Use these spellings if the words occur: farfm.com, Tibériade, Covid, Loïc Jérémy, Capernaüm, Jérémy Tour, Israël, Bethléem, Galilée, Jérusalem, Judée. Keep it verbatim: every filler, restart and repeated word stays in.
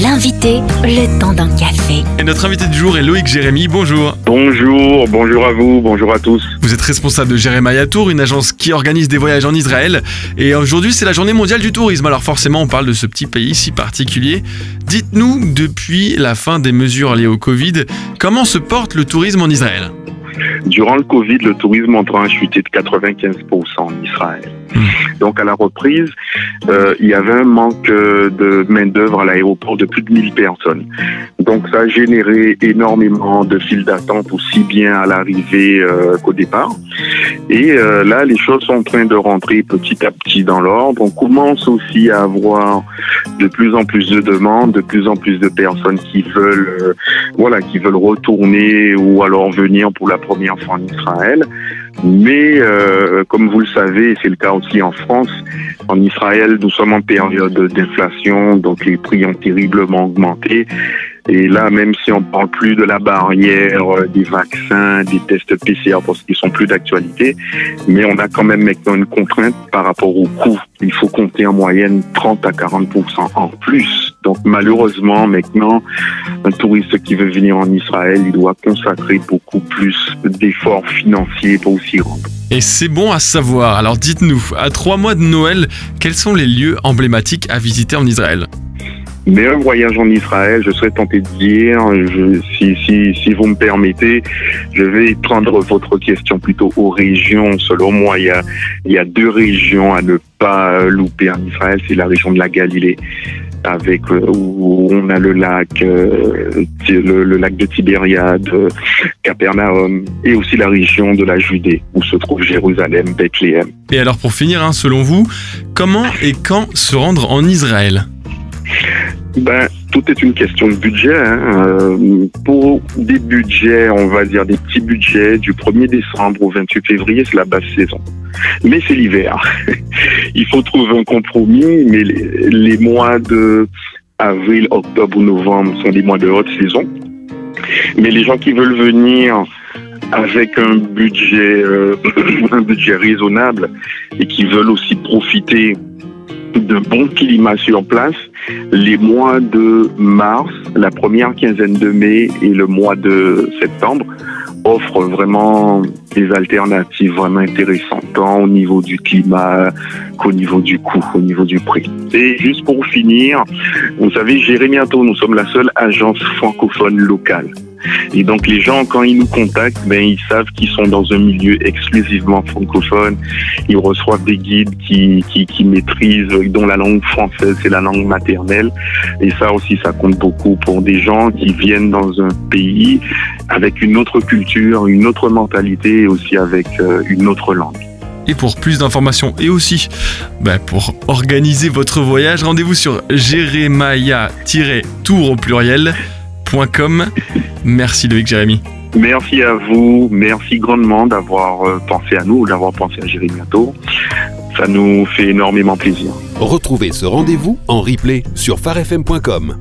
L'invité, le temps d'un café. Et notre invité du jour est Loïc Jérémy, bonjour. Bonjour, bonjour à vous, bonjour à tous. Vous êtes responsable de Jérémy Tour, une agence qui organise des voyages en Israël. Et aujourd'hui, c'est la journée mondiale du tourisme. Alors forcément, on parle de ce petit pays si particulier. Dites-nous, depuis la fin des mesures liées au Covid, comment se porte le tourisme en Israël ? Durant le Covid, le tourisme en train a chuté de quatre-vingt-quinze pour cent en Israël. Mmh. Donc à la reprise, euh, il y avait un manque de main-d'œuvre à l'aéroport de plus de mille personnes. Donc ça a généré énormément de files d'attente, aussi bien à l'arrivée euh, qu'au départ. Et euh, là, les choses sont en train de rentrer petit à petit dans l'ordre. On commence aussi à avoir de plus en plus de demandes, de plus en plus de personnes qui veulent, euh, voilà, qui veulent retourner ou alors venir pour la première fois en Israël. Mais euh, comme vous le savez, c'est le cas aussi en France, en Israël, nous sommes en période d'inflation, donc les prix ont terriblement augmenté. Et là, même si on ne parle plus de la barrière, des vaccins, des tests P C R, parce qu'ils ne sont plus d'actualité, mais on a quand même maintenant une contrainte par rapport au coût. Il faut compter en moyenne trente à quarante pour cent en plus. Donc malheureusement, maintenant, un touriste qui veut venir en Israël, il doit consacrer beaucoup plus d'efforts financiers pour s'y rendre. Et c'est bon à savoir. Alors dites-nous, à trois mois de Noël, quels sont les lieux emblématiques à visiter en Israël ? Mais un voyage en Israël, je serais tenté de dire, je, si, si, si vous me permettez, je vais prendre votre question plutôt aux régions. Selon moi, il y a, il y a deux régions à ne pas louper en Israël. C'est la région de la Galilée, avec où on a le lac, euh, le, le lac de Tibériade, euh, Capernaüm, et aussi la région de la Judée, où se trouve Jérusalem, Bethléem. Et alors pour finir, hein, selon vous, comment et quand se rendre en Israël ? Ben, tout est une question de budget. Hein. Euh, pour des budgets, on va dire des petits budgets, du premier décembre au vingt-huit février, c'est la basse saison. Mais c'est l'hiver. Il faut trouver un compromis, mais les, les mois de avril, octobre ou novembre sont des mois de haute saison. Mais les gens qui veulent venir avec un budget, euh, un budget raisonnable et qui veulent aussi profiter de bon climat sur place, les mois de mars, la première quinzaine de mai et le mois de septembre offrent vraiment des alternatives vraiment intéressantes, tant au niveau du climat qu'au niveau du coût, au niveau du prix. Et juste pour finir, vous savez, Jérémy Tour, nous sommes la seule agence francophone locale. Et donc les gens, quand ils nous contactent, ben, ils savent qu'ils sont dans un milieu exclusivement francophone. Ils reçoivent des guides qui, qui, qui maîtrisent, dont la langue française est la langue maternelle. Et ça aussi, ça compte beaucoup pour des gens qui viennent dans un pays avec une autre culture, une autre mentalité et aussi avec une autre langue. Et pour plus d'informations et aussi bah, pour organiser votre voyage, rendez-vous sur jérémy-tour au pluriel. Com. Merci Loïc Jérémy. Merci à vous, merci grandement d'avoir pensé à nous ou d'avoir pensé à Jérémy Tour. Ça nous fait énormément plaisir. Retrouvez ce rendez-vous en replay sur farfm point com.